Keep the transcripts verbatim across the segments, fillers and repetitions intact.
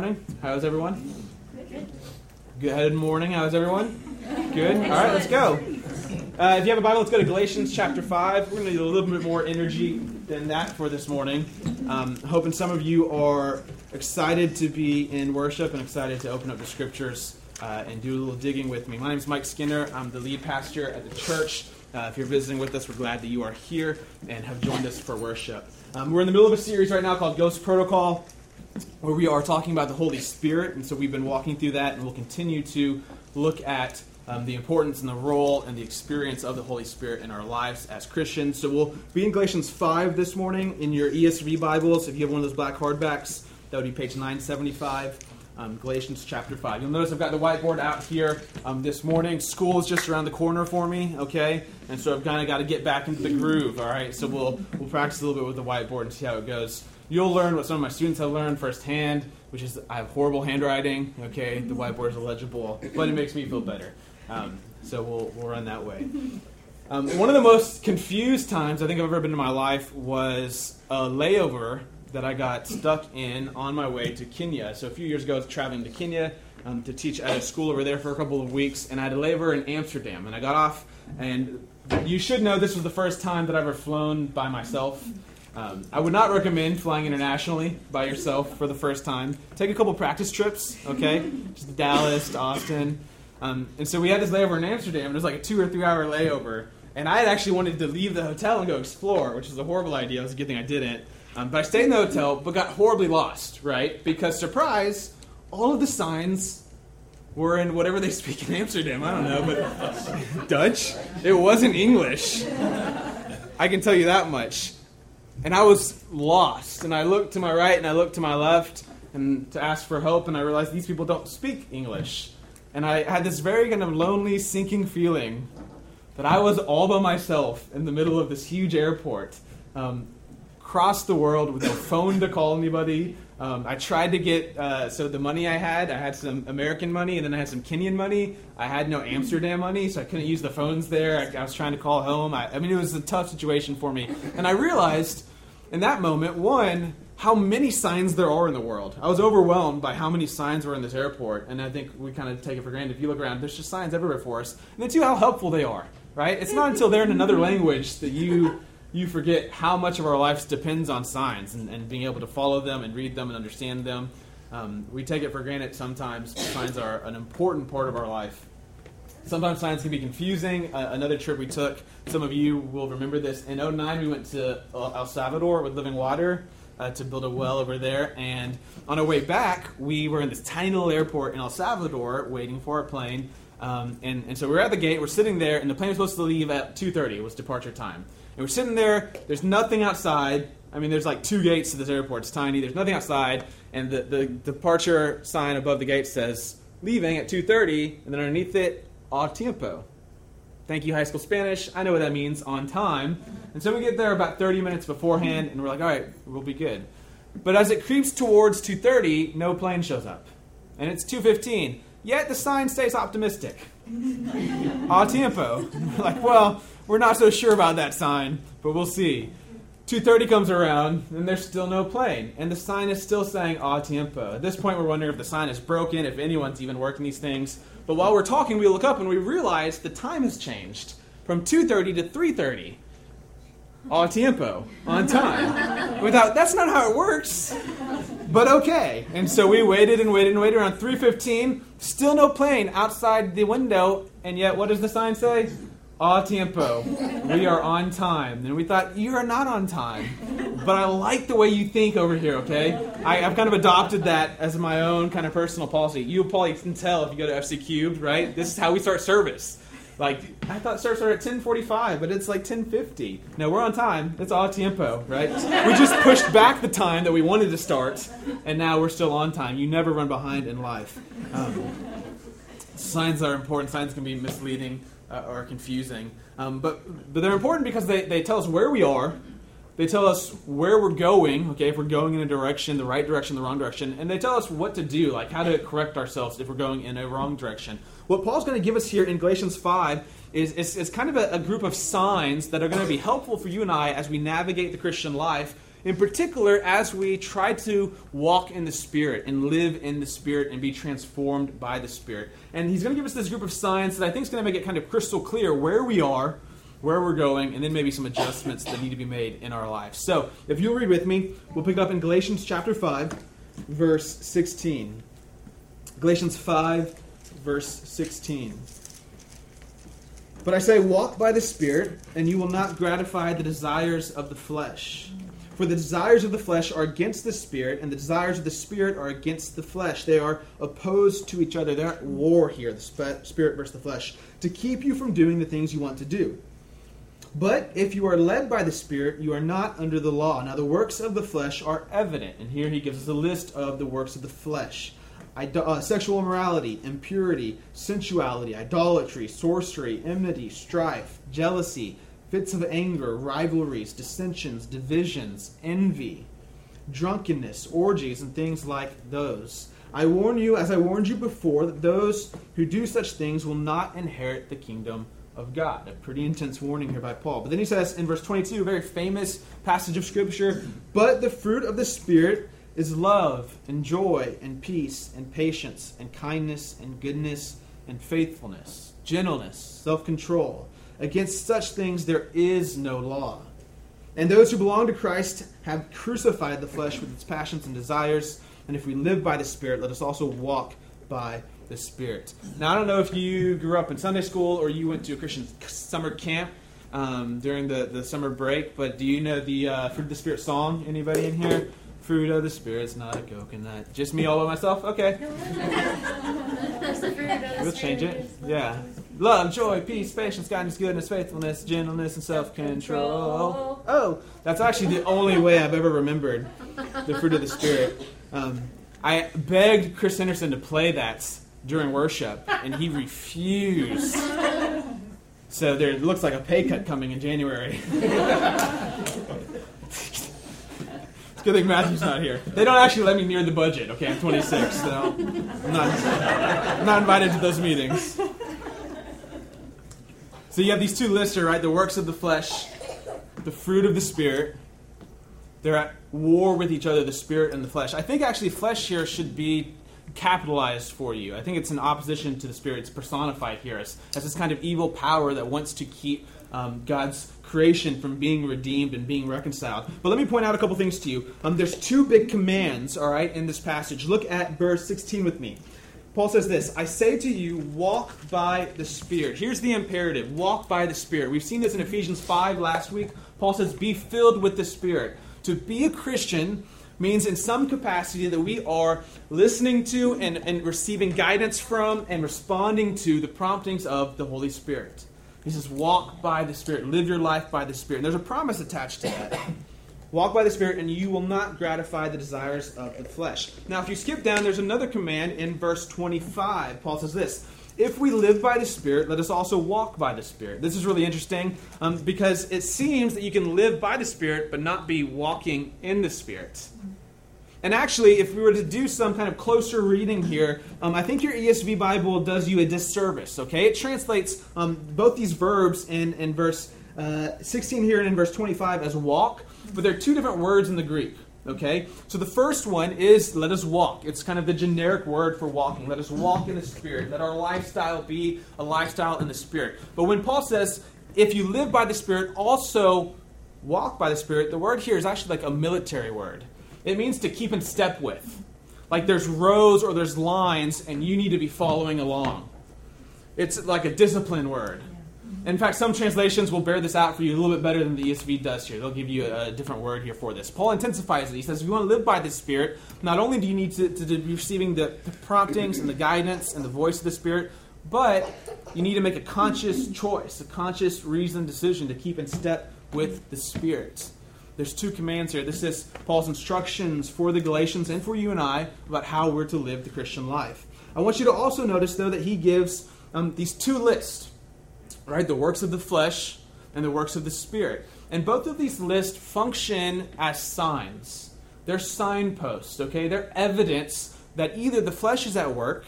morning. How's everyone? Good. Good morning. How's everyone? Good. All right, let's go. Uh, if you have a Bible, let's go to Galatians chapter five. We're going to need a little bit more energy than that for this morning. Um, hoping some of you are excited to be in worship and excited to open up the scriptures uh, and do a little digging with me. My name is Mike Skinner. I'm the lead pastor at the church. Uh, if you're visiting with us, we're glad that you are here and have joined us for worship. Um, we're in the middle of a series right now called Ghost Protocol, where we are talking about the Holy Spirit, and so we've been walking through that, and we'll continue to look at um, the importance and the role and the experience of the Holy Spirit in our lives as Christians. So we'll be in Galatians five this morning in your E S V Bibles. If you have one of those black hardbacks, that would be page nine seventy-five, um, Galatians chapter five. You'll notice I've got the whiteboard out here um, this morning. School is just around the corner for me, okay? And so I've kind of got to get back into the groove, all right? So we'll we'll practice a little bit with the whiteboard and see how it goes. You'll learn what some of my students have learned firsthand, which is I have horrible handwriting. Okay, the whiteboard is illegible, but it makes me feel better. Um, so we'll we'll run that way. Um, one of the most confused times I think I've ever been in my life was a layover that I got stuck in on my way to Kenya. So a few years ago, I was traveling to Kenya um, to teach at a school over there for a couple of weeks, and I had a layover in Amsterdam. And I got off, and you should know this was the first time that I've ever flown by myself. Um, I would not recommend flying internationally by yourself for the first time. Take a couple practice trips, okay? Just Dallas, to Austin. Um, and so we had this layover in Amsterdam, and it was like a two or three hour layover. And I had actually wanted to leave the hotel and go explore, which was a horrible idea. It was a good thing I didn't. Um, but I stayed in the hotel, but got horribly lost, right? Because, surprise, all of the signs were in whatever they speak in Amsterdam. I don't know, but Dutch? It wasn't English. I can tell you that much. And I was lost, and I looked to my right and I looked to my left and to ask for help, and I realized these people don't speak English. And I had this very kind of lonely, sinking feeling that I was all by myself in the middle of this huge airport, um, across the world with no phone to call anybody. Um, I tried to get, uh, so the money I had, I had some American money, and then I had some Kenyan money. I had no Amsterdam money, so I couldn't use the phones there. I, I was trying to call home. I, I mean, it was a tough situation for me. And I realized in that moment, one, how many signs there are in the world. I was overwhelmed by how many signs were in this airport, and I think we kind of take it for granted. If you look around, there's just signs everywhere for us. And then two, how helpful they are, right? It's not until they're in another language that you... you forget how much of our lives depends on signs and, and being able to follow them and read them and understand them. Um, we take it for granted sometimes, but signs are an important part of our life. Sometimes signs can be confusing. Uh, another trip we took, some of you will remember this. In oh nine, we went to El Salvador with Living Water uh, to build a well over there. And on our way back, we were in this tiny little airport in El Salvador waiting for our plane. Um, and, and so we're at the gate, we're sitting there, and the plane was supposed to leave at two thirty. It was departure time. And we're sitting there, there's nothing outside. I mean, there's like two gates to this airport. It's tiny. There's nothing outside. And the, the departure sign above the gate says, leaving at two thirty. And then underneath it, a tiempo. Thank you, high school Spanish. I know what that means, on time. And so we get there about thirty minutes beforehand, and we're like, all right, we'll be good. But as it creeps towards two thirty, no plane shows up. And it's two fifteen. Yet the sign stays optimistic. A tiempo. Like, well, we're not so sure about that sign, but we'll see. two thirty comes around, and there's still no plane. And the sign is still saying a tiempo. At this point, we're wondering if the sign is broken, if anyone's even working these things. But while we're talking, we look up, and we realize the time has changed from two thirty to three thirty. A tiempo. On time. Without, that's not how it works. But okay. And so we waited and waited and waited. Around three fifteen, still no plane outside the window. And yet, what does the sign say? A tiempo. We are on time. And we thought, you are not on time. But I like the way you think over here, okay? I, I've kind of adopted that as my own kind of personal policy. You probably can tell if you go to F C Cubed, right? This is how we start service. Like, I thought service started at ten forty-five, but it's like ten fifty. No, we're on time. It's a tiempo, right? We just pushed back the time that we wanted to start, and now we're still on time. You never run behind in life. Um, signs are important. Signs can be misleading. Uh, are confusing. Um, but, but they're important because they, they tell us where we are. They tell us where we're going, okay, if we're going in a direction, the right direction, the wrong direction. And they tell us what to do, like how to correct ourselves if we're going in a wrong direction. What Paul's going to give us here in Galatians five is, is, is kind of a, a group of signs that are going to be helpful for you and I as we navigate the Christian life in particular as we try to walk in the Spirit and live in the Spirit and be transformed by the Spirit. And he's going to give us this group of signs that I think is going to make it kind of crystal clear where we are, where we're going, and then maybe some adjustments that need to be made in our lives. So if you'll read with me, we'll pick up in Galatians chapter five, verse sixteen. Galatians five, verse sixteen. But I say, walk by the Spirit, and you will not gratify the desires of the flesh. For the desires of the flesh are against the Spirit, and the desires of the Spirit are against the flesh. They are opposed to each other. They're at war here, the Spirit versus the flesh, to keep you from doing the things you want to do. But if you are led by the Spirit, you are not under the law. Now the works of the flesh are evident. And here he gives us a list of the works of the flesh. Ido- uh, sexual immorality, impurity, sensuality, idolatry, sorcery, enmity, strife, jealousy, fits of anger, rivalries, dissensions, divisions, envy, drunkenness, orgies, and things like those. I warn you, as I warned you before, that those who do such things will not inherit the kingdom of God. A pretty intense warning here by Paul. But then he says in verse twenty-two, a very famous passage of Scripture, but the fruit of the Spirit is love and joy and peace and patience and kindness and goodness and faithfulness, gentleness, self-control. Against such things there is no law. And those who belong to Christ have crucified the flesh with its passions and desires. And if we live by the Spirit, let us also walk by the Spirit. Now, I don't know if you grew up in Sunday school or you went to a Christian summer camp um, during the, the summer break, but do you know the uh, Fruit of the Spirit song? Anybody in here? Fruit of the Spirit's not a coconut. Just me all by myself? Okay. We'll change it. Yeah. Love, joy, peace, patience, kindness, goodness, faithfulness, gentleness, and self-control. Oh, that's actually the only way I've ever remembered the fruit of the Spirit. Um, I begged Chris Henderson to play that during worship, and he refused. So there looks like a pay cut coming in January. It's a good thing Matthew's not here. They don't actually let me near the budget. Okay, I'm twenty-six, so I'm not, I'm not invited to those meetings. So you have these two lists here, right? The works of the flesh, the fruit of the Spirit. They're at war with each other, the Spirit and the flesh. I think actually flesh here should be capitalized for you. I think it's in opposition to the Spirit. It's personified here as, as this kind of evil power that wants to keep um, God's creation from being redeemed and being reconciled. But let me point out a couple things to you. Um, there's two big commands, all right, in this passage. Look at verse sixteen with me. Paul says this, I say to you, walk by the Spirit. Here's the imperative, walk by the Spirit. We've seen this in Ephesians five last week. Paul says, be filled with the Spirit. To be a Christian means in some capacity that we are listening to and, and receiving guidance from and responding to the promptings of the Holy Spirit. He says, walk by the Spirit. Live your life by the Spirit. And there's a promise attached to that. Walk by the Spirit, and you will not gratify the desires of the flesh. Now, if you skip down, there's another command in verse twenty-five. Paul says this, if we live by the Spirit, let us also walk by the Spirit. This is really interesting um, because it seems that you can live by the Spirit but not be walking in the Spirit. And actually, if we were to do some kind of closer reading here, um, I think your E S V Bible does you a disservice, okay? It translates um, both these verbs in, in verse uh, sixteen here and in verse twenty-five as walk, but there are two different words in the Greek, okay? So the first one is let us walk. It's kind of the generic word for walking. Let us walk in the Spirit. Let our lifestyle be a lifestyle in the Spirit. But when Paul says, if you live by the Spirit, also walk by the Spirit, the word here is actually like a military word. It means to keep in step with. Like there's rows or there's lines and you need to be following along. It's like a discipline word. In fact, some translations will bear this out for you a little bit better than the E S V does here. They'll give you a, a different word here for this. Paul intensifies it. He says, if you want to live by the Spirit, not only do you need to, to, to be receiving the, the promptings and the guidance and the voice of the Spirit, but you need to make a conscious choice, a conscious reasoned decision to keep in step with the Spirit. There's two commands here. This is Paul's instructions for the Galatians and for you and I about how we're to live the Christian life. I want you to also notice, though, that he gives um, these two lists, right? The works of the flesh and the works of the Spirit. And both of these lists function as signs. They're signposts, okay? They're evidence that either the flesh is at work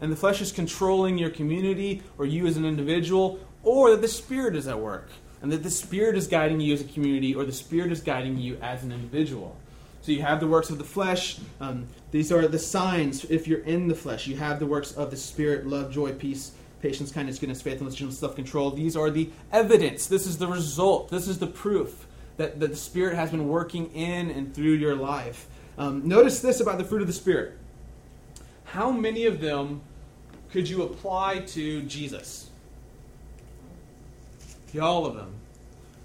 and the flesh is controlling your community or you as an individual, or that the Spirit is at work and that the Spirit is guiding you as a community, or the Spirit is guiding you as an individual. So you have the works of the flesh. Um, these are the signs if you're in the flesh. You have the works of the Spirit: love, joy, peace, patience, kindness, goodness, faithfulness, gentleness, self-control. These are the evidence. This is the result. This is the proof that, that the Spirit has been working in and through your life. Um, notice this about the fruit of the Spirit. How many of them could you apply to Jesus? Yeah, all of them.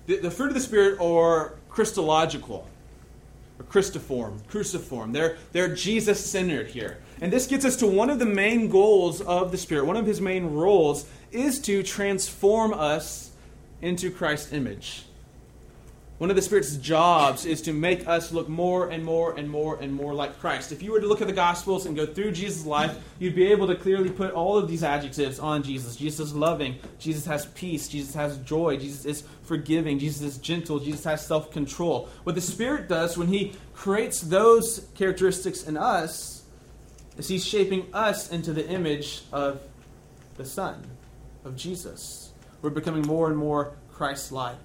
The, the fruit of the Spirit are Christological, or Christiform, cruciform. They're, they're Jesus-centered here. And this gets us to one of the main goals of the Spirit. One of his main roles is to transform us into Christ's image. One of the Spirit's jobs is to make us look more and more and more and more like Christ. If you were to look at the Gospels and go through Jesus' life, you'd be able to clearly put all of these adjectives on Jesus. Jesus is loving. Jesus has peace. Jesus has joy. Jesus is forgiving. Jesus is gentle. Jesus has self-control. What the Spirit does when he creates those characteristics in us is he's shaping us into the image of the Son, of Jesus. We're becoming more and more Christ-like.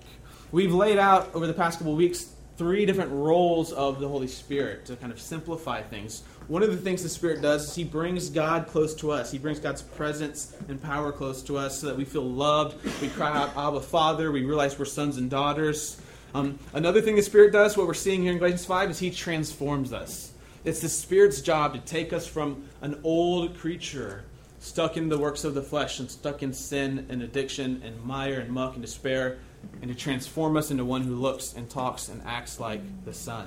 We've laid out over the past couple of weeks three different roles of the Holy Spirit to kind of simplify things. One of the things the Spirit does is he brings God close to us. He brings God's presence and power close to us so that we feel loved. We cry out, Abba, Father. We realize we're sons and daughters. Um, another thing the Spirit does, what we're seeing here in Galatians five, is he transforms us. It's the Spirit's job to take us from an old creature stuck in the works of the flesh and stuck in sin and addiction and mire and muck and despair, and to transform us into one who looks and talks and acts like the Son.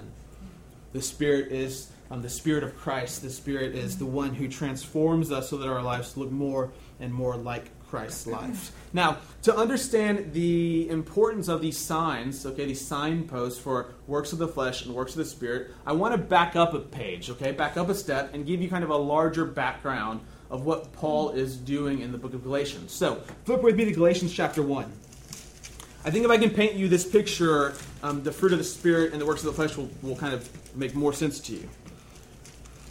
The Spirit is um, the Spirit of Christ. The Spirit is the one who transforms us so that our lives look more and more like Christ's life. Now, to understand the importance of these signs, okay, these signposts for works of the flesh and works of the Spirit, I want to back up a page, okay, back up a step and give you kind of a larger background of what Paul is doing in the book of Galatians. So, flip with me to Galatians chapter one. I think if I can paint you this picture, um, the fruit of the Spirit and the works of the flesh will, will kind of make more sense to you.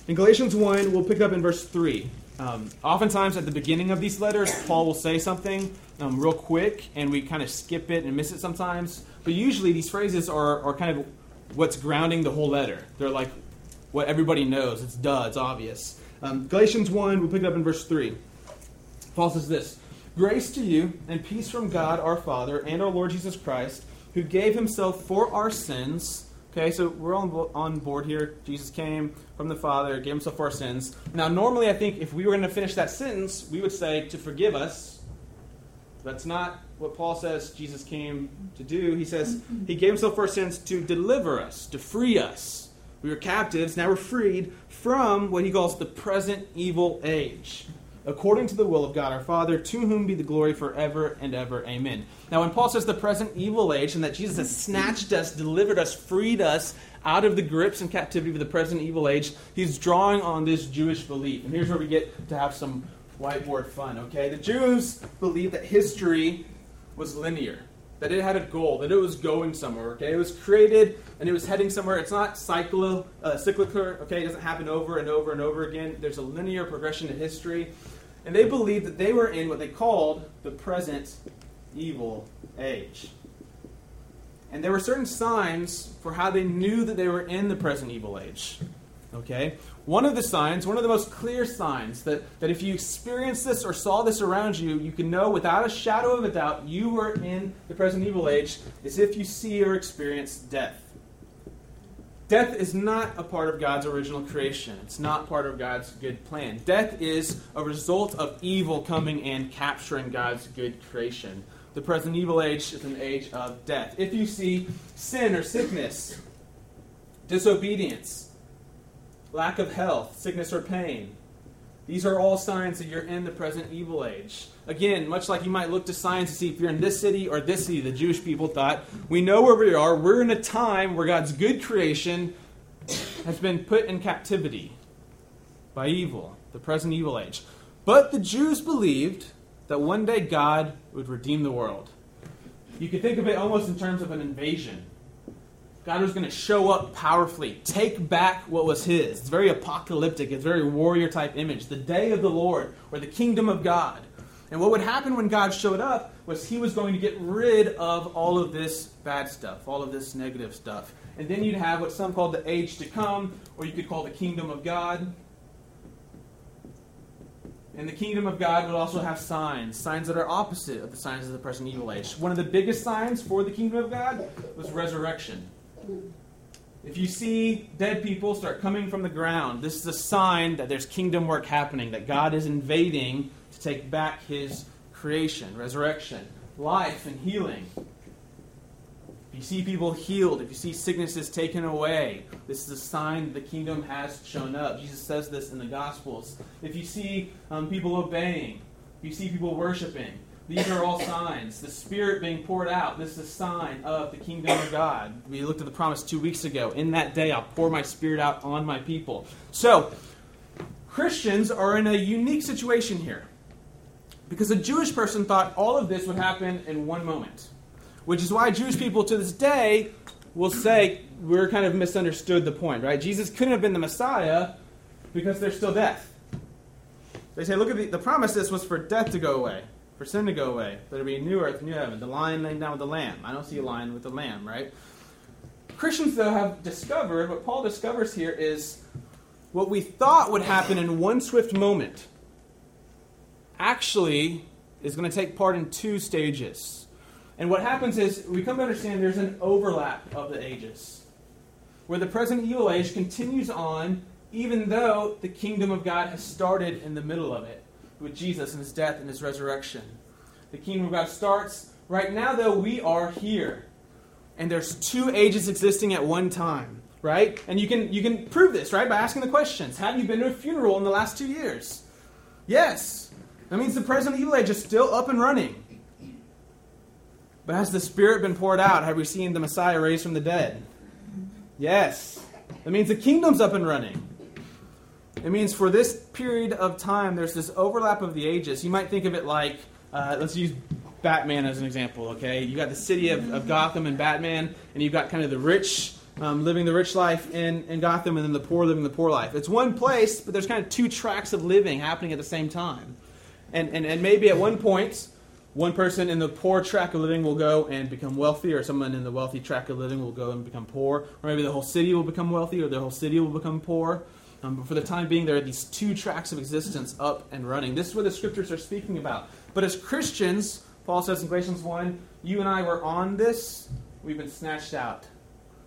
In Galatians one, we'll pick up in verse three. Um, oftentimes at the beginning of these letters, Paul will say something um, real quick, and we kind of skip it and miss it sometimes. But usually these phrases are, are kind of what's grounding the whole letter. They're like what everybody knows. It's duh, it's obvious. Um, Galatians one, we'll pick it up in verse three. Paul says this: "Grace to you and peace from God our Father and our Lord Jesus Christ, who gave himself for our sins." Okay, so we're on on board here. Jesus came from the Father, gave himself for our sins. Now, normally I think if we were going to finish that sentence, we would say to forgive us. That's not what Paul says Jesus came to do. He says he gave himself for our sins to deliver us, to free us. We were captives, now we're freed from what he calls the present evil age, according to the will of God our Father, to whom be the glory forever and ever. Amen. Now, when Paul says the present evil age and that Jesus has snatched us, delivered us, freed us out of the grips and captivity of the present evil age, he's drawing on this Jewish belief. And here's where we get to have some whiteboard fun, okay? The Jews believed that history was linear, that it had a goal, that it was going somewhere, okay? It was created and it was heading somewhere. It's not cyclical, uh, cyclical, okay? It doesn't happen over and over and over again. There's a linear progression to history. And they believed that they were in what they called the present evil age. And there were certain signs for how they knew that they were in the present evil age. Okay? One of the signs, one of the most clear signs that, that if you experienced this or saw this around you, you can know without a shadow of a doubt you were in the present evil age, is if you see or experience death. Death is not a part of God's original creation. It's not part of God's good plan. Death is a result of evil coming and capturing God's good creation. The present evil age is an age of death. If you see sin or sickness, disobedience, lack of health, sickness or pain, these are all signs that you're in the present evil age. Again, much like you might look to signs to see if you're in this city or this city, the Jewish people thought, we know where we are. We're in a time where God's good creation has been put in captivity by evil, the present evil age. But the Jews believed that one day God would redeem the world. You could think of it almost in terms of an invasion. God was going to show up powerfully, take back what was his. It's very apocalyptic. It's a very warrior-type image. The day of the Lord, or the kingdom of God. And what would happen when God showed up was he was going to get rid of all of this bad stuff, all of this negative stuff. And then you'd have what some called the age to come, or you could call the kingdom of God. And the kingdom of God would also have signs, signs that are opposite of the signs of the present evil age. One of the biggest signs for the kingdom of God was resurrection. If you see dead people start coming from the ground, this is a sign that there's kingdom work happening, that God is invading to take back his creation, resurrection, life, and healing. If you see people healed, if you see sicknesses taken away, this is a sign that the kingdom has shown up. Jesus says this in the Gospels. If you see um, people obeying, if you see people worshiping, these are all signs. The Spirit being poured out, this is a sign of the kingdom of God. We looked at the promise two weeks ago. In that day, I'll pour my Spirit out on my people. So, Christians are in a unique situation here, because a Jewish person thought all of this would happen in one moment, which is why Jewish people to this day will say we're kind of misunderstood the point, right? Jesus couldn't have been the Messiah because there's still death. They say, look at the, the promise, this was for death to go away, for sin to go away, there will be a new earth, new heaven, the lion laying down with the lamb. I don't see a lion with the lamb, right? Christians, though, have discovered, what Paul discovers here is what we thought would happen in one swift moment actually is going to take part in two stages. And what happens is we come to understand there's an overlap of the ages, where the present evil age continues on even though the kingdom of God has started in the middle of it, with Jesus and his death and his resurrection. The kingdom of God starts. Right now, though, we are here. And there's two ages existing at one time, right? And you can you can prove this, right, by asking the questions. Have you been to a funeral in the last two years? Yes. That means the present evil age is still up and running. But has the Spirit been poured out? Have we seen the Messiah raised from the dead? Yes. That means the kingdom's up and running. It means for this period of time, there's this overlap of the ages. You might think of it like, uh, let's use Batman as an example, okay? You got the city of, of Gotham and Batman, and you've got kind of the rich um, living the rich life in, in Gotham, and then the poor living the poor life. It's one place, but there's kind of two tracks of living happening at the same time. And, and, and maybe at one point, one person in the poor track of living will go and become wealthy, or someone in the wealthy track of living will go and become poor, or maybe the whole city will become wealthy, or the whole city will become poor. Um, but for the time being, there are these two tracks of existence up and running. This is what the scriptures are speaking about. But as Christians, Paul says in Galatians one, you and I were on this. We've been snatched out.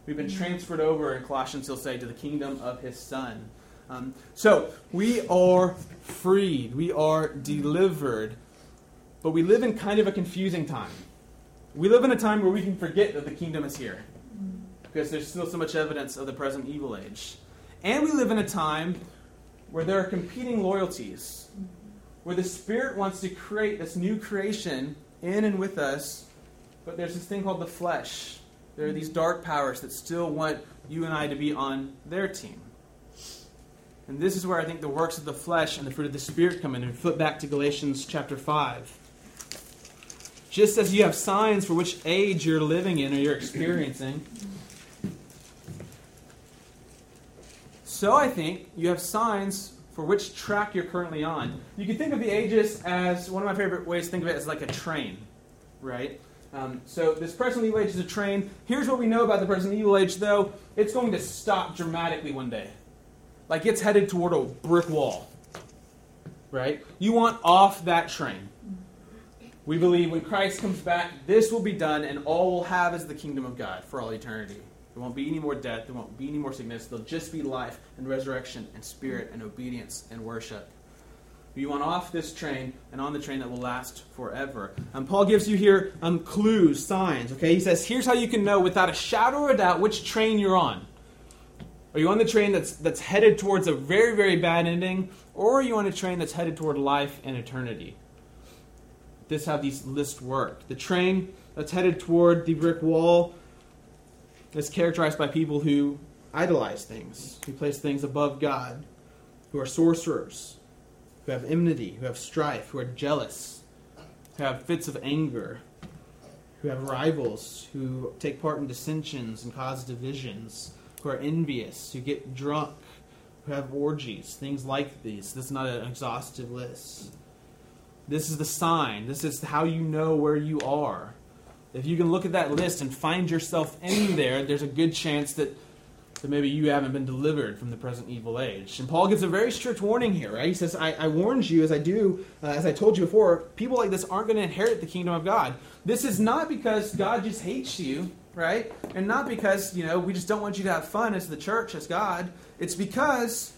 We've been transferred over, in Colossians he'll say, to the kingdom of his Son. Um, so we are freed. We are delivered. But we live in kind of a confusing time. We live in a time where we can forget that the kingdom is here, because there's still so much evidence of the present evil age. And we live in a time where there are competing loyalties, where the Spirit wants to create this new creation in and with us, but there's this thing called the flesh. There are these dark powers that still want you and I to be on their team. And this is where I think the works of the flesh and the fruit of the Spirit come in. And flip back to Galatians chapter five. Just as you have signs for which age you're living in or you're experiencing, so I think you have signs for which track you're currently on. You can think of the ages as, one of my favorite ways to think of it is like a train, right? Um, so this present evil age is a train. Here's what we know about the present evil age, though. It's going to stop dramatically one day. Like it's headed toward a brick wall, right? You want off that train. We believe when Christ comes back, this will be done, and all we'll have is the kingdom of God for all eternity. There won't be any more death. There won't be any more sickness. There'll just be life and resurrection and Spirit and obedience and worship. You want off this train and on the train that will last forever. Um, Paul gives you here um, clues, signs. Okay, he says, here's how you can know without a shadow of a doubt which train you're on. Are you on the train that's that's headed towards a very, very bad ending? Or are you on a train that's headed toward life and eternity? This is how these lists work. The train that's headed toward the brick wall is characterized by people who idolize things, who place things above God, who are sorcerers, who have enmity, who have strife, who are jealous, who have fits of anger, who have rivals, who take part in dissensions and cause divisions, who are envious, who get drunk, who have orgies, things like these. This is not an exhaustive list. This is the sign. This is how you know where you are. If you can look at that list and find yourself in there, there's a good chance that, that maybe you haven't been delivered from the present evil age. And Paul gives a very strict warning here, right? He says, I, I warned you, as I do, uh, as I told you before, people like this aren't going to inherit the kingdom of God. This is not because God just hates you, right? And not because, you know, we just don't want you to have fun as the church, as God. It's because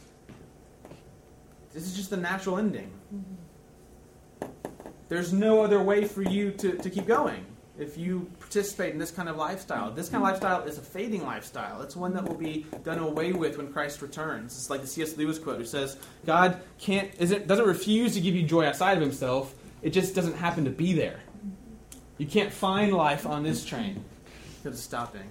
this is just the natural ending. There's no other way for you to, to keep going. If you participate in this kind of lifestyle, this kind of lifestyle is a fading lifestyle. It's one that will be done away with when Christ returns. It's like the C S Lewis quote who says, God can't, isn't, doesn't refuse to give you joy outside of himself. It just doesn't happen to be there. You can't find life on this train because it's stopping.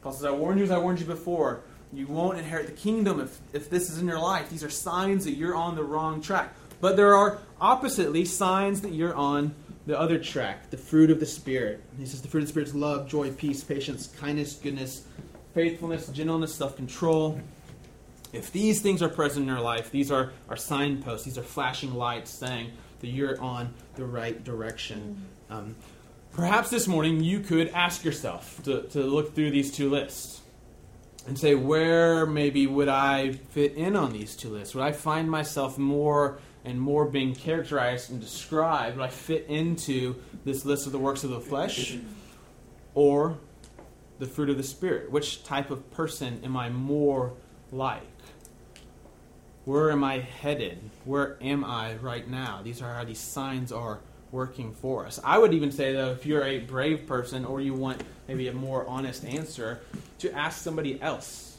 Paul says, I warned you as I warned you before. You won't inherit the kingdom if, if this is in your life. These are signs that you're on the wrong track. But there are oppositely signs that you're on the other track, the fruit of the Spirit. He says the fruit of the Spirit is love, joy, peace, patience, kindness, goodness, faithfulness, gentleness, self-control. If these things are present in your life, these are, are signposts, these are flashing lights saying that you're on the right direction. Um, perhaps this morning you could ask yourself to, to look through these two lists and say, where maybe would I fit in on these two lists? Would I find myself more and more being characterized and described, would I fit into this list of the works of the flesh or the fruit of the Spirit? Which type of person am I more like? Where am I headed? Where am I right now? These are how these signs are working for us. I would even say, though, if you're a brave person or you want maybe a more honest answer, to ask somebody else.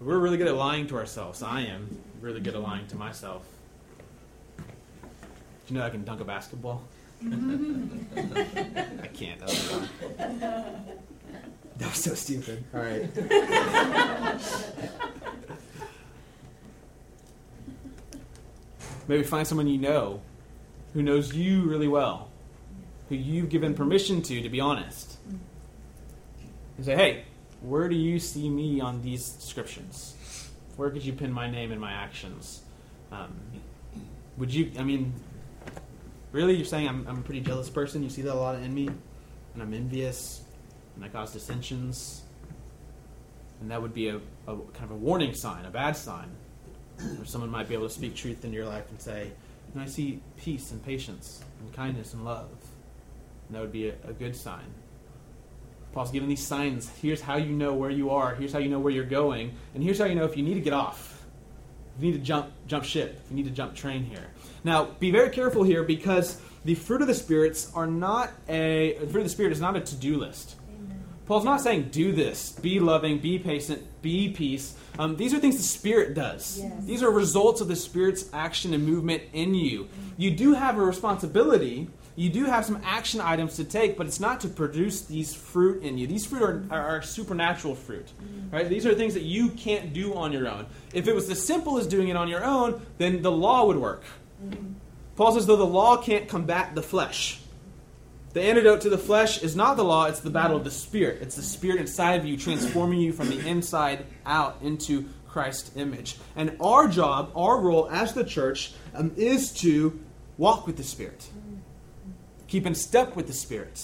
We're really good at lying to ourselves. I am really good at lying to myself. Do you know I can dunk a basketball? I can't. That was so stupid. All right. Maybe find someone you know who knows you really well, who you've given permission to, to be honest. And say, hey, where do you see me on these descriptions? Where could you pin my name and my actions? Um, would you, I mean, really, you're saying I'm, I'm a pretty jealous person? You see that a lot in me? And I'm envious, and I cause dissensions. And that would be a, a kind of a warning sign, a bad sign, where someone might be able to speak truth into your life and say, and I see peace and patience and kindness and love. And that would be a, a good sign. Paul's giving these signs. Here's how you know where you are. Here's how you know where you're going. And here's how you know if you need to get off. If you need to jump jump ship. If you need to jump train here. Now, be very careful here because the fruit of the spirits are not a the fruit of the Spirit is not a to-do list. Amen. Paul's not saying do this, be loving, be patient, be peace. Um, these are things the Spirit does. Yes. These are results of the Spirit's action and movement in you. You do have a responsibility. You do have some action items to take, but it's not to produce these fruit in you. These fruit are, are, are supernatural fruit, right? These are things that you can't do on your own. If it was as simple as doing it on your own, then the law would work. Mm-hmm. Paul says, though the law can't combat the flesh. The antidote to the flesh is not the law, it's the battle of the Spirit. It's the Spirit inside of you, transforming you from the inside out into Christ's image. And our job, our role as the church, um, is to walk with the Spirit. Keep in step with the Spirit.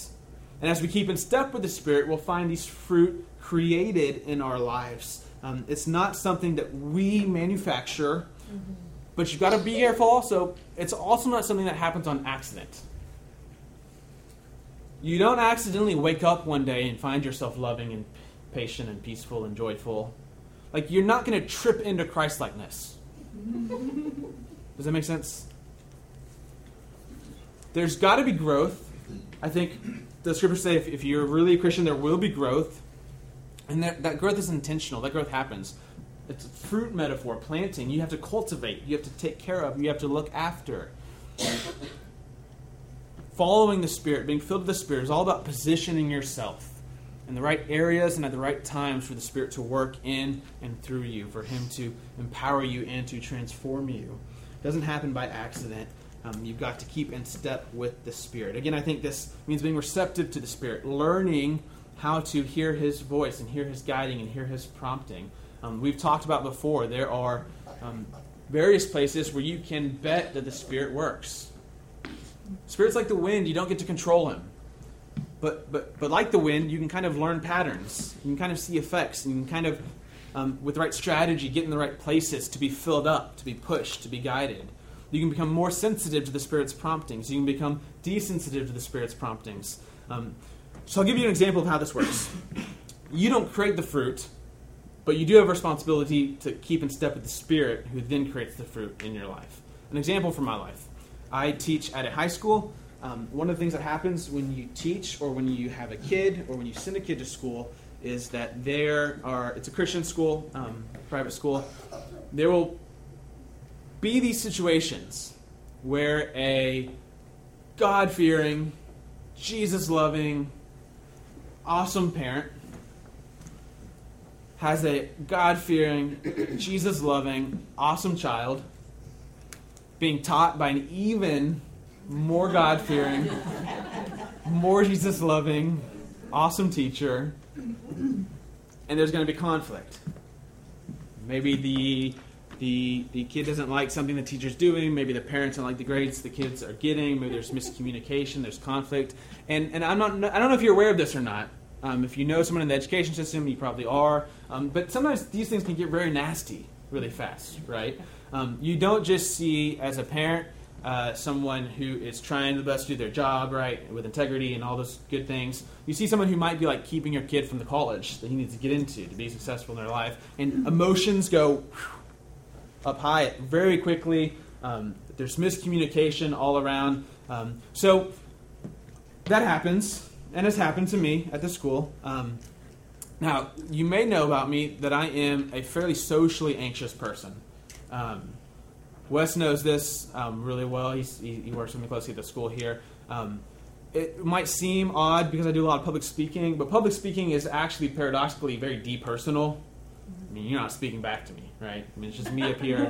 And as we keep in step with the Spirit, we'll find these fruit created in our lives. Um, it's not something that we manufacture, mm-hmm. but you've got to be careful also. It's also not something that happens on accident. You don't accidentally wake up one day and find yourself loving and patient and peaceful and joyful. Like, you're not going to trip into Christ-likeness. Does that make sense? There's got to be growth. I think the scriptures say if, if you're really a Christian, there will be growth. And that, that growth is intentional. That growth happens. It's a fruit metaphor, planting. You have to cultivate. You have to take care of. You have to look after. Following the Spirit, being filled with the Spirit, is all about positioning yourself in the right areas and at the right times for the Spirit to work in and through you, for Him to empower you and to transform you. It doesn't happen by accident. Um, you've got to keep in step with the Spirit. Again, I think this means being receptive to the Spirit, learning how to hear His voice and hear His guiding and hear His prompting. Um, we've talked about before, there are um, various places where you can bet that the Spirit works. Spirit's like the wind. You don't get to control him. But but but like the wind, you can kind of learn patterns. You can kind of see effects. And you can kind of, um, with the right strategy, get in the right places to be filled up, to be pushed, to be guided. You can become more sensitive to the Spirit's promptings. You can become desensitive to the Spirit's promptings. Um, so I'll give you an example of how this works. You don't create the fruit, but you do have a responsibility to keep in step with the Spirit, who then creates the fruit in your life. An example from my life. I teach at a high school. Um, one of the things that happens when you teach or when you have a kid or when you send a kid to school is that there are, it's a Christian school, um, private school, there will be these situations where a God-fearing, Jesus-loving, awesome parent has a God-fearing, Jesus-loving, awesome child being taught by an even more God-fearing, more Jesus-loving, awesome teacher, and there's going to be conflict. Maybe the the the kid doesn't like something the teacher's doing. Maybe the parents don't like the grades the kids are getting. Maybe there's miscommunication. There's conflict. And and I'm not I don't know if you're aware of this or not. Um, if you know someone in the education system, you probably are. Um, but sometimes these things can get very nasty really fast, right? Um, you don't just see as a parent Uh, someone who is trying the best to do their job, right, with integrity and all those good things. You see someone who might be, like, keeping your kid from the college that he needs to get into to be successful in their life. And emotions go whew, up high very quickly. Um, there's miscommunication all around. Um, so that happens, and it's happened to me at the school. Um, now, you may know about me that I am a fairly socially anxious person. Um Wes knows this um, really well. He's, he, he works with me closely at the school here. Um, it might seem odd because I do a lot of public speaking, but public speaking is actually paradoxically very depersonal. I mean, you're not speaking back to me, right? I mean, it's just me up here.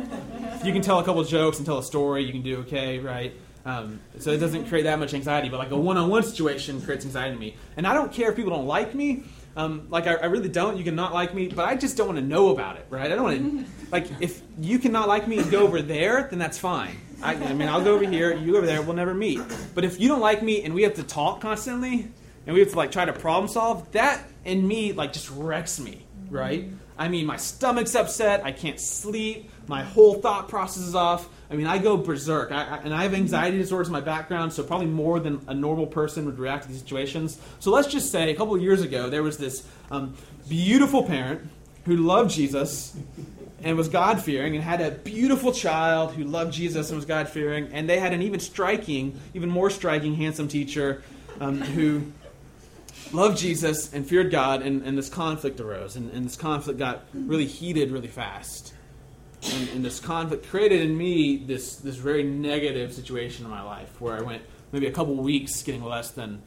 You can tell a couple jokes and tell a story. You can do okay, right? Um, so it doesn't create that much anxiety, but like a one-on-one situation creates anxiety to me. And I don't care if people don't like me. Um, like, I, I really don't. You can not like me, but I just don't want to know about it, right? I don't want to, like, if you cannot like me and go over there, then that's fine. I, I mean, I'll go over here, you go over there, we'll never meet. But if you don't like me and we have to talk constantly and we have to, like, try to problem solve, that in me, like, just wrecks me, right? I mean, my stomach's upset. I can't sleep. My whole thought process is off. I mean, I go berserk. I, I, and I have anxiety disorders in my background, so probably more than a normal person would react to these situations. So let's just say a couple of years ago, there was this um, beautiful parent who loved Jesus and was God-fearing and had a beautiful child who loved Jesus and was God-fearing. And they had an even striking, even more striking, handsome teacher um, who loved Jesus and feared God. And, and this conflict arose. And, and this conflict got really heated really fast. And, and this conflict created in me this this very negative situation in my life where I went maybe a couple weeks getting less than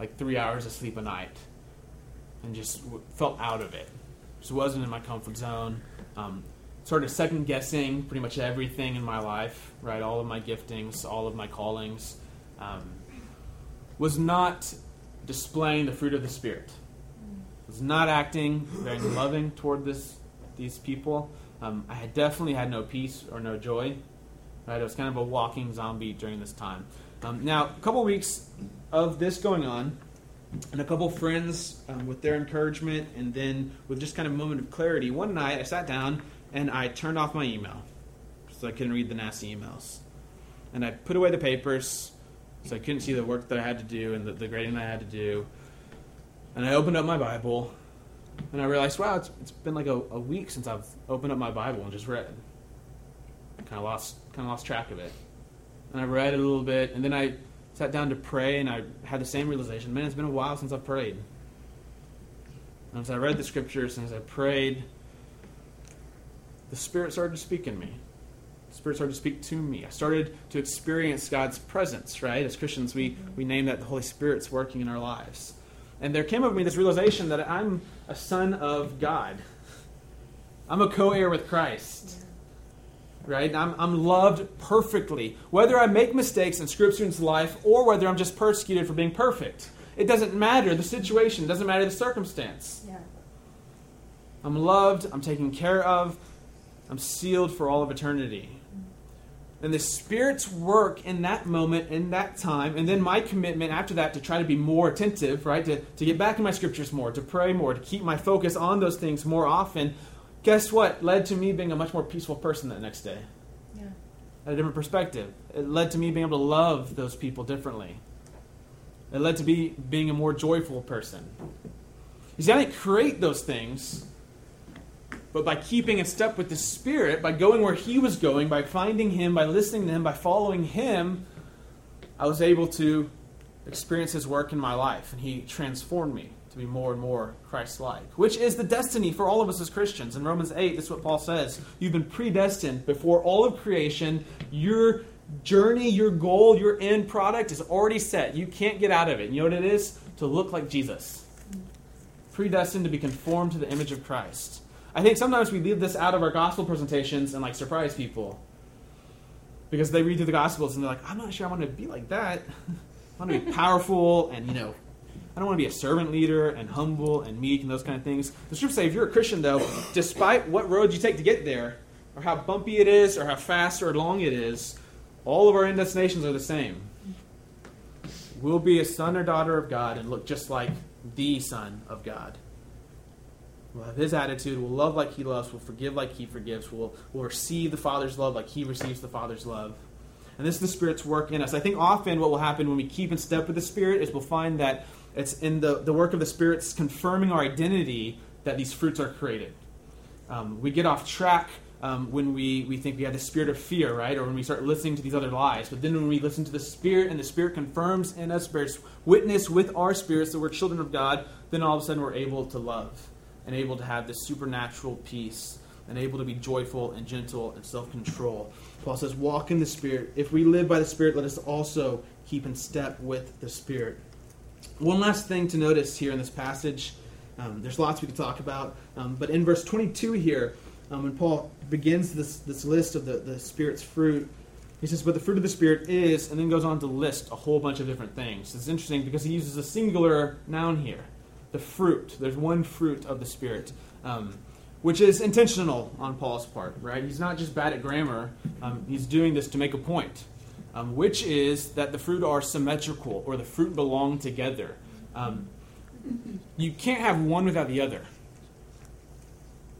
like three hours of sleep a night and just w- felt out of it. Just wasn't in my comfort zone. Um, started second-guessing pretty much everything in my life, right? All of my giftings, all of my callings. Um, was not displaying the fruit of the Spirit. Was not acting very loving toward this these people. Um, I had definitely had no peace or no joy. Right? I was kind of a walking zombie during this time. Um, now, a couple weeks of this going on, and a couple friends um, with their encouragement, and then with just kind of a moment of clarity, one night I sat down and I turned off my email so I couldn't read the nasty emails. And I put away the papers so I couldn't see the work that I had to do and the, the grading I had to do. And I opened up my Bible. And I realized, wow, it's, it's been like a, a week since I've opened up my Bible and just read. Kind of lost, kind of lost track of it. And I read it a little bit, and then I sat down to pray, and I had the same realization. Man, it's been a while since I've prayed. And as I read the scriptures and as I prayed, the Spirit started to speak in me. The Spirit started to speak to me. I started to experience God's presence, right? As Christians, we, we name that the Holy Spirit's working in our lives. And there came over me this realization that I'm a son of God. I'm a co-heir with Christ. Right? I'm, I'm loved perfectly. Whether I make mistakes in Scripture's life or whether I'm just persecuted for being perfect. It doesn't matter the situation. It doesn't matter the circumstance. Yeah. I'm loved. I'm taken care of. I'm sealed for all of eternity. And the Spirit's work in that moment, in that time, and then my commitment after that to try to be more attentive, right? To, to get back in my scriptures more, to pray more, to keep my focus on those things more often. Guess what? Led to me being a much more peaceful person that next day. Yeah. At a different perspective. It led to me being able to love those people differently. It led to me being a more joyful person. You see, I didn't create those things. But by keeping in step with the Spirit, by going where He was going, by finding Him, by listening to Him, by following Him, I was able to experience His work in my life. And He transformed me to be more and more Christ-like, which is the destiny for all of us as Christians. In Romans eight, that's what Paul says. You've been predestined before all of creation. Your journey, your goal, your end product is already set. You can't get out of it. And you know what it is? To look like Jesus. Predestined to be conformed to the image of Christ. I think sometimes we leave this out of our gospel presentations and, like, surprise people. Because they read through the Gospels and they're like, I'm not sure I want to be like that. I want to be powerful and, you know, I don't want to be a servant leader and humble and meek and those kind of things. The scriptures say if you're a Christian, though, despite what road you take to get there, or how bumpy it is, or how fast or long it is, all of our end destinations are the same. We'll be a son or daughter of God and look just like the Son of God. We'll have His attitude. We'll love like He loves. We'll forgive like He forgives. We'll, we'll receive the Father's love like He receives the Father's love. And this is the Spirit's work in us. I think often what will happen when we keep in step with the Spirit is we'll find that it's in the, the work of the Spirit's confirming our identity that these fruits are created. Um, we get off track um, when we, we think we have the spirit of fear, right? Or when we start listening to these other lies. But then when we listen to the Spirit and the Spirit confirms in us, bears witness with our spirits that we're children of God, then all of a sudden we're able to love. And able to have this supernatural peace, and able to be joyful and gentle and self-control. Paul says, walk in the Spirit. If we live by the Spirit, let us also keep in step with the Spirit. One last thing to notice here in this passage. Um, there's lots we could talk about. Um, but in verse twenty-two here, um, when Paul begins this, this list of the, the Spirit's fruit, he says, but the fruit of the Spirit is, and then goes on to list a whole bunch of different things. It's interesting because he uses a singular noun here. The fruit. There's one fruit of the Spirit, um, which is intentional on Paul's part, right? He's not just bad at grammar. Um, he's doing this to make a point, um, which is that the fruit are symmetrical, or the fruit belong together. Um, you can't have one without the other,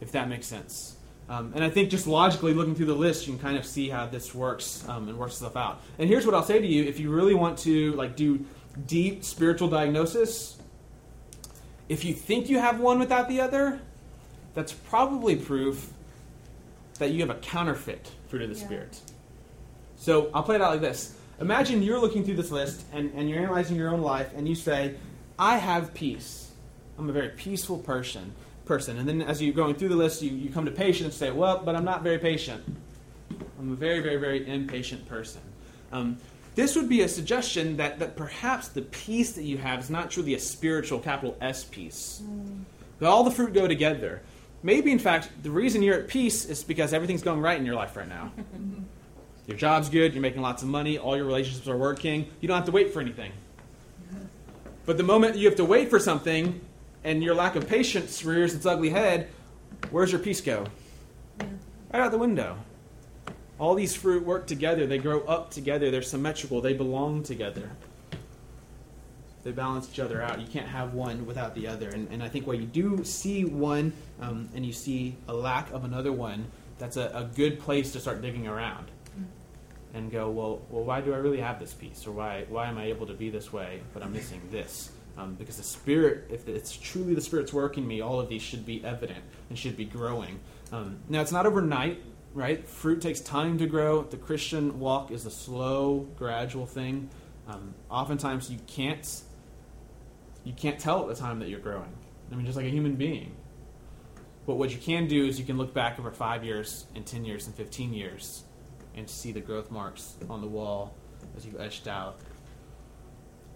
if that makes sense. Um, and I think just logically looking through the list, you can kind of see how this works um, and works stuff out. And here's what I'll say to you. If you really want to like do deep spiritual diagnosis, if you think you have one without the other, that's probably proof that you have a counterfeit fruit of the yeah. Spirit. So I'll play it out like this. Imagine you're looking through this list and, and you're analyzing your own life and you say, I have peace. I'm a very peaceful person. person. And then as you're going through the list, you, you come to patience and say, well, but I'm not very patient. I'm a very, very, very impatient person. Um, This would be a suggestion that, that perhaps the peace that you have is not truly a spiritual, capital S peace. Mm. That all the fruit go together. Maybe, in fact, the reason you're at peace is because everything's going right in your life right now. Your job's good, you're making lots of money, all your relationships are working, you don't have to wait for anything. But the moment you have to wait for something, and your lack of patience rears its ugly head, where's your peace go? Yeah. Right out the window. All these fruit work together. They grow up together. They're symmetrical. They belong together. They balance each other out. You can't have one without the other. And, and I think where you do see one um, and you see a lack of another one, that's a, a good place to start digging around and go, well, well, why do I really have this piece? Or why why am I able to be this way, but I'm missing this? Um, because the Spirit, if it's truly the Spirit's work in me, all of these should be evident and should be growing. Um, now, it's not overnight. Right? Fruit takes time to grow. The Christian walk is a slow, gradual thing. Um, oftentimes you can't you can't tell at the time that you're growing. I mean, just like a human being. But what you can do is you can look back over five years and ten years and fifteen years and see the growth marks on the wall as you've etched out.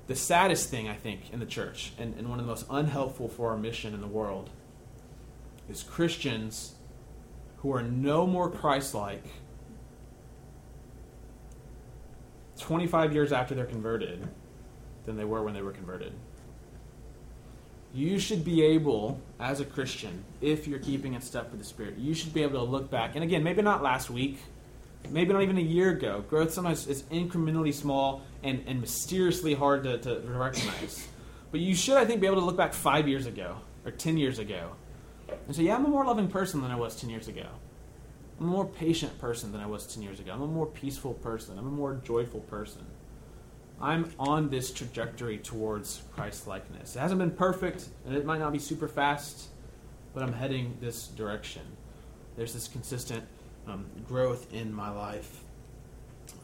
The saddest thing, I think, in the church, and, and one of the most unhelpful for our mission in the world, is Christians who are no more Christ-like twenty-five years after they're converted than they were when they were converted. you should be able, as a Christian, if you're keeping in step with the Spirit, you should be able to look back. And again, maybe not last week, maybe not even a year ago. Growth sometimes is incrementally small and, and mysteriously hard to, to recognize. But you should, I think, be able to look back five years ago or ten years ago and say, yeah, I'm a more loving person than I was ten years ago. I'm a more patient person than I was ten years ago. I'm a more peaceful person. I'm a more joyful person. I'm on this trajectory towards Christ-likeness. It hasn't been perfect, and it might not be super fast, but I'm heading this direction. There's this consistent um, growth in my life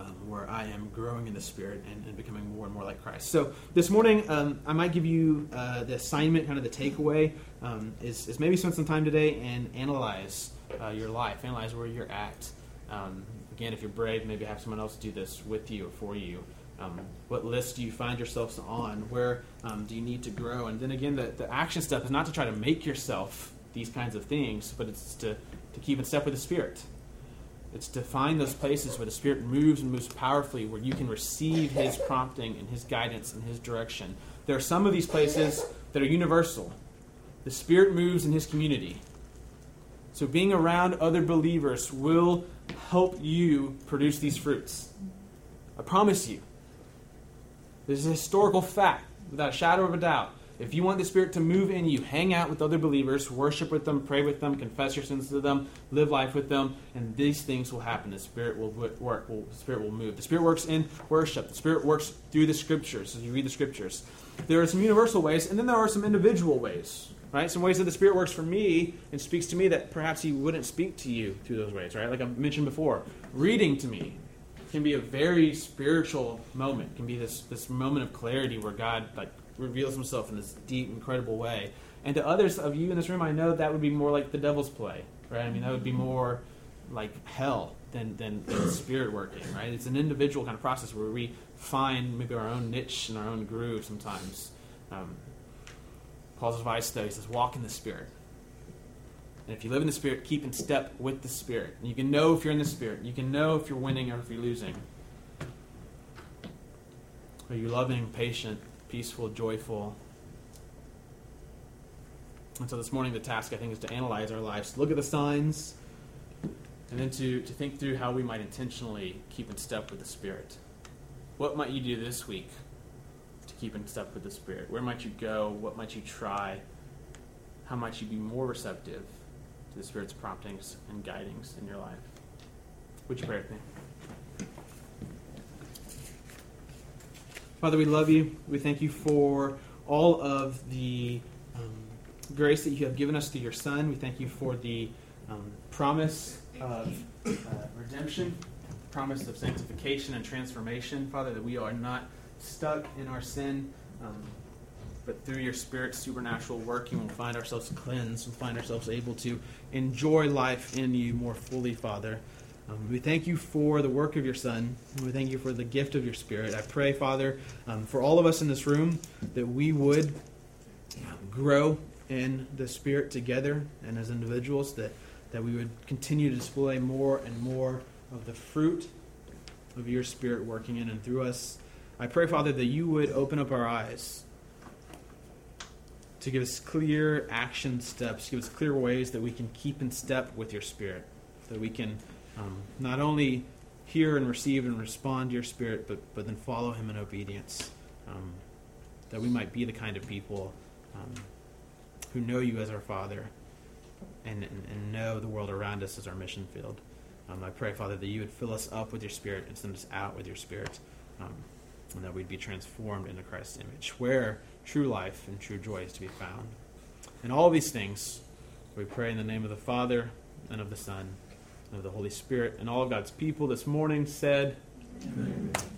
um, where I am growing in the Spirit and, and becoming more and more like Christ. So this morning, um, I might give you uh, the assignment, kind of the takeaway, um, is, is maybe spend some time today and analyze uh, your life, analyze where you're at. Um, again, if you're brave, maybe have someone else do this with you or for you. Um, what list do you find yourselves on? Where um, do you need to grow? And then again, the, the action step is not to try to make yourself these kinds of things, but it's to, to keep in step with the Spirit. It's to find those places where the Spirit moves and moves powerfully, where you can receive His prompting and His guidance and His direction. There are some of these places that are universal. The Spirit moves in His community. So being around other believers will help you produce these fruits. I promise you. This is a historical fact, without a shadow of a doubt. If you want the Spirit to move in you, hang out with other believers, worship with them, pray with them, confess your sins to them, live life with them, and these things will happen. The Spirit will work. The Spirit will move. The Spirit works in worship. The Spirit works through the Scriptures, as you read the Scriptures. There are some universal ways, and then there are some individual ways, right? Some ways that the Spirit works for me and speaks to me that perhaps He wouldn't speak to you through those ways, right? Like I mentioned before, reading to me can be a very spiritual moment. It can be this, this moment of clarity where God like reveals Himself in this deep, incredible way. And to others of you in this room, I know that would be more like the devil's play, right? I mean, that would be more like hell than, than, than Spirit working, right? It's an individual kind of process where we find maybe our own niche and our own groove sometimes. Um, Paul's advice, though, he says, walk in the Spirit. And if you live in the Spirit, keep in step with the Spirit. And you can know if you're in the Spirit. You can know if you're winning or if you're losing. Are you loving, patient, peaceful, joyful? And so this morning the task, I think, is to analyze our lives, look at the signs, and then to, to think through how we might intentionally keep in step with the Spirit. What might you do this week to keep in step with the Spirit? Where might you go? What might you try? How might you be more receptive to the Spirit's promptings and guidings in your life? Would you pray with me? Father, we love You. We thank You for all of the um, grace that You have given us through Your Son. We thank You for the um, promise of uh, redemption, the promise of sanctification and transformation. Father, that we are not stuck in our sin, um, but through Your Spirit's supernatural working, we'll find ourselves cleansed. We'll find ourselves able to enjoy life in You more fully, Father. Um, we thank You for the work of Your Son, and we thank You for the gift of Your Spirit. I pray, Father, um, for all of us in this room, that we would grow in the Spirit together and as individuals, that, that we would continue to display more and more of the fruit of Your Spirit working in and through us. I pray, Father, that You would open up our eyes to give us clear action steps, give us clear ways that we can keep in step with Your Spirit, that we can um, not only hear and receive and respond to Your Spirit, but, but then follow Him in obedience, um, that we might be the kind of people um, who know You as our Father and, and, and know the world around us as our mission field. Um, I pray, Father, that You would fill us up with Your Spirit and send us out with Your Spirit, um, and that we'd be transformed into Christ's image, where true life and true joy is to be found. And all these things we pray in the name of the Father, and of the Son, and of the Holy Spirit, and all of God's people this morning said, Amen. Amen.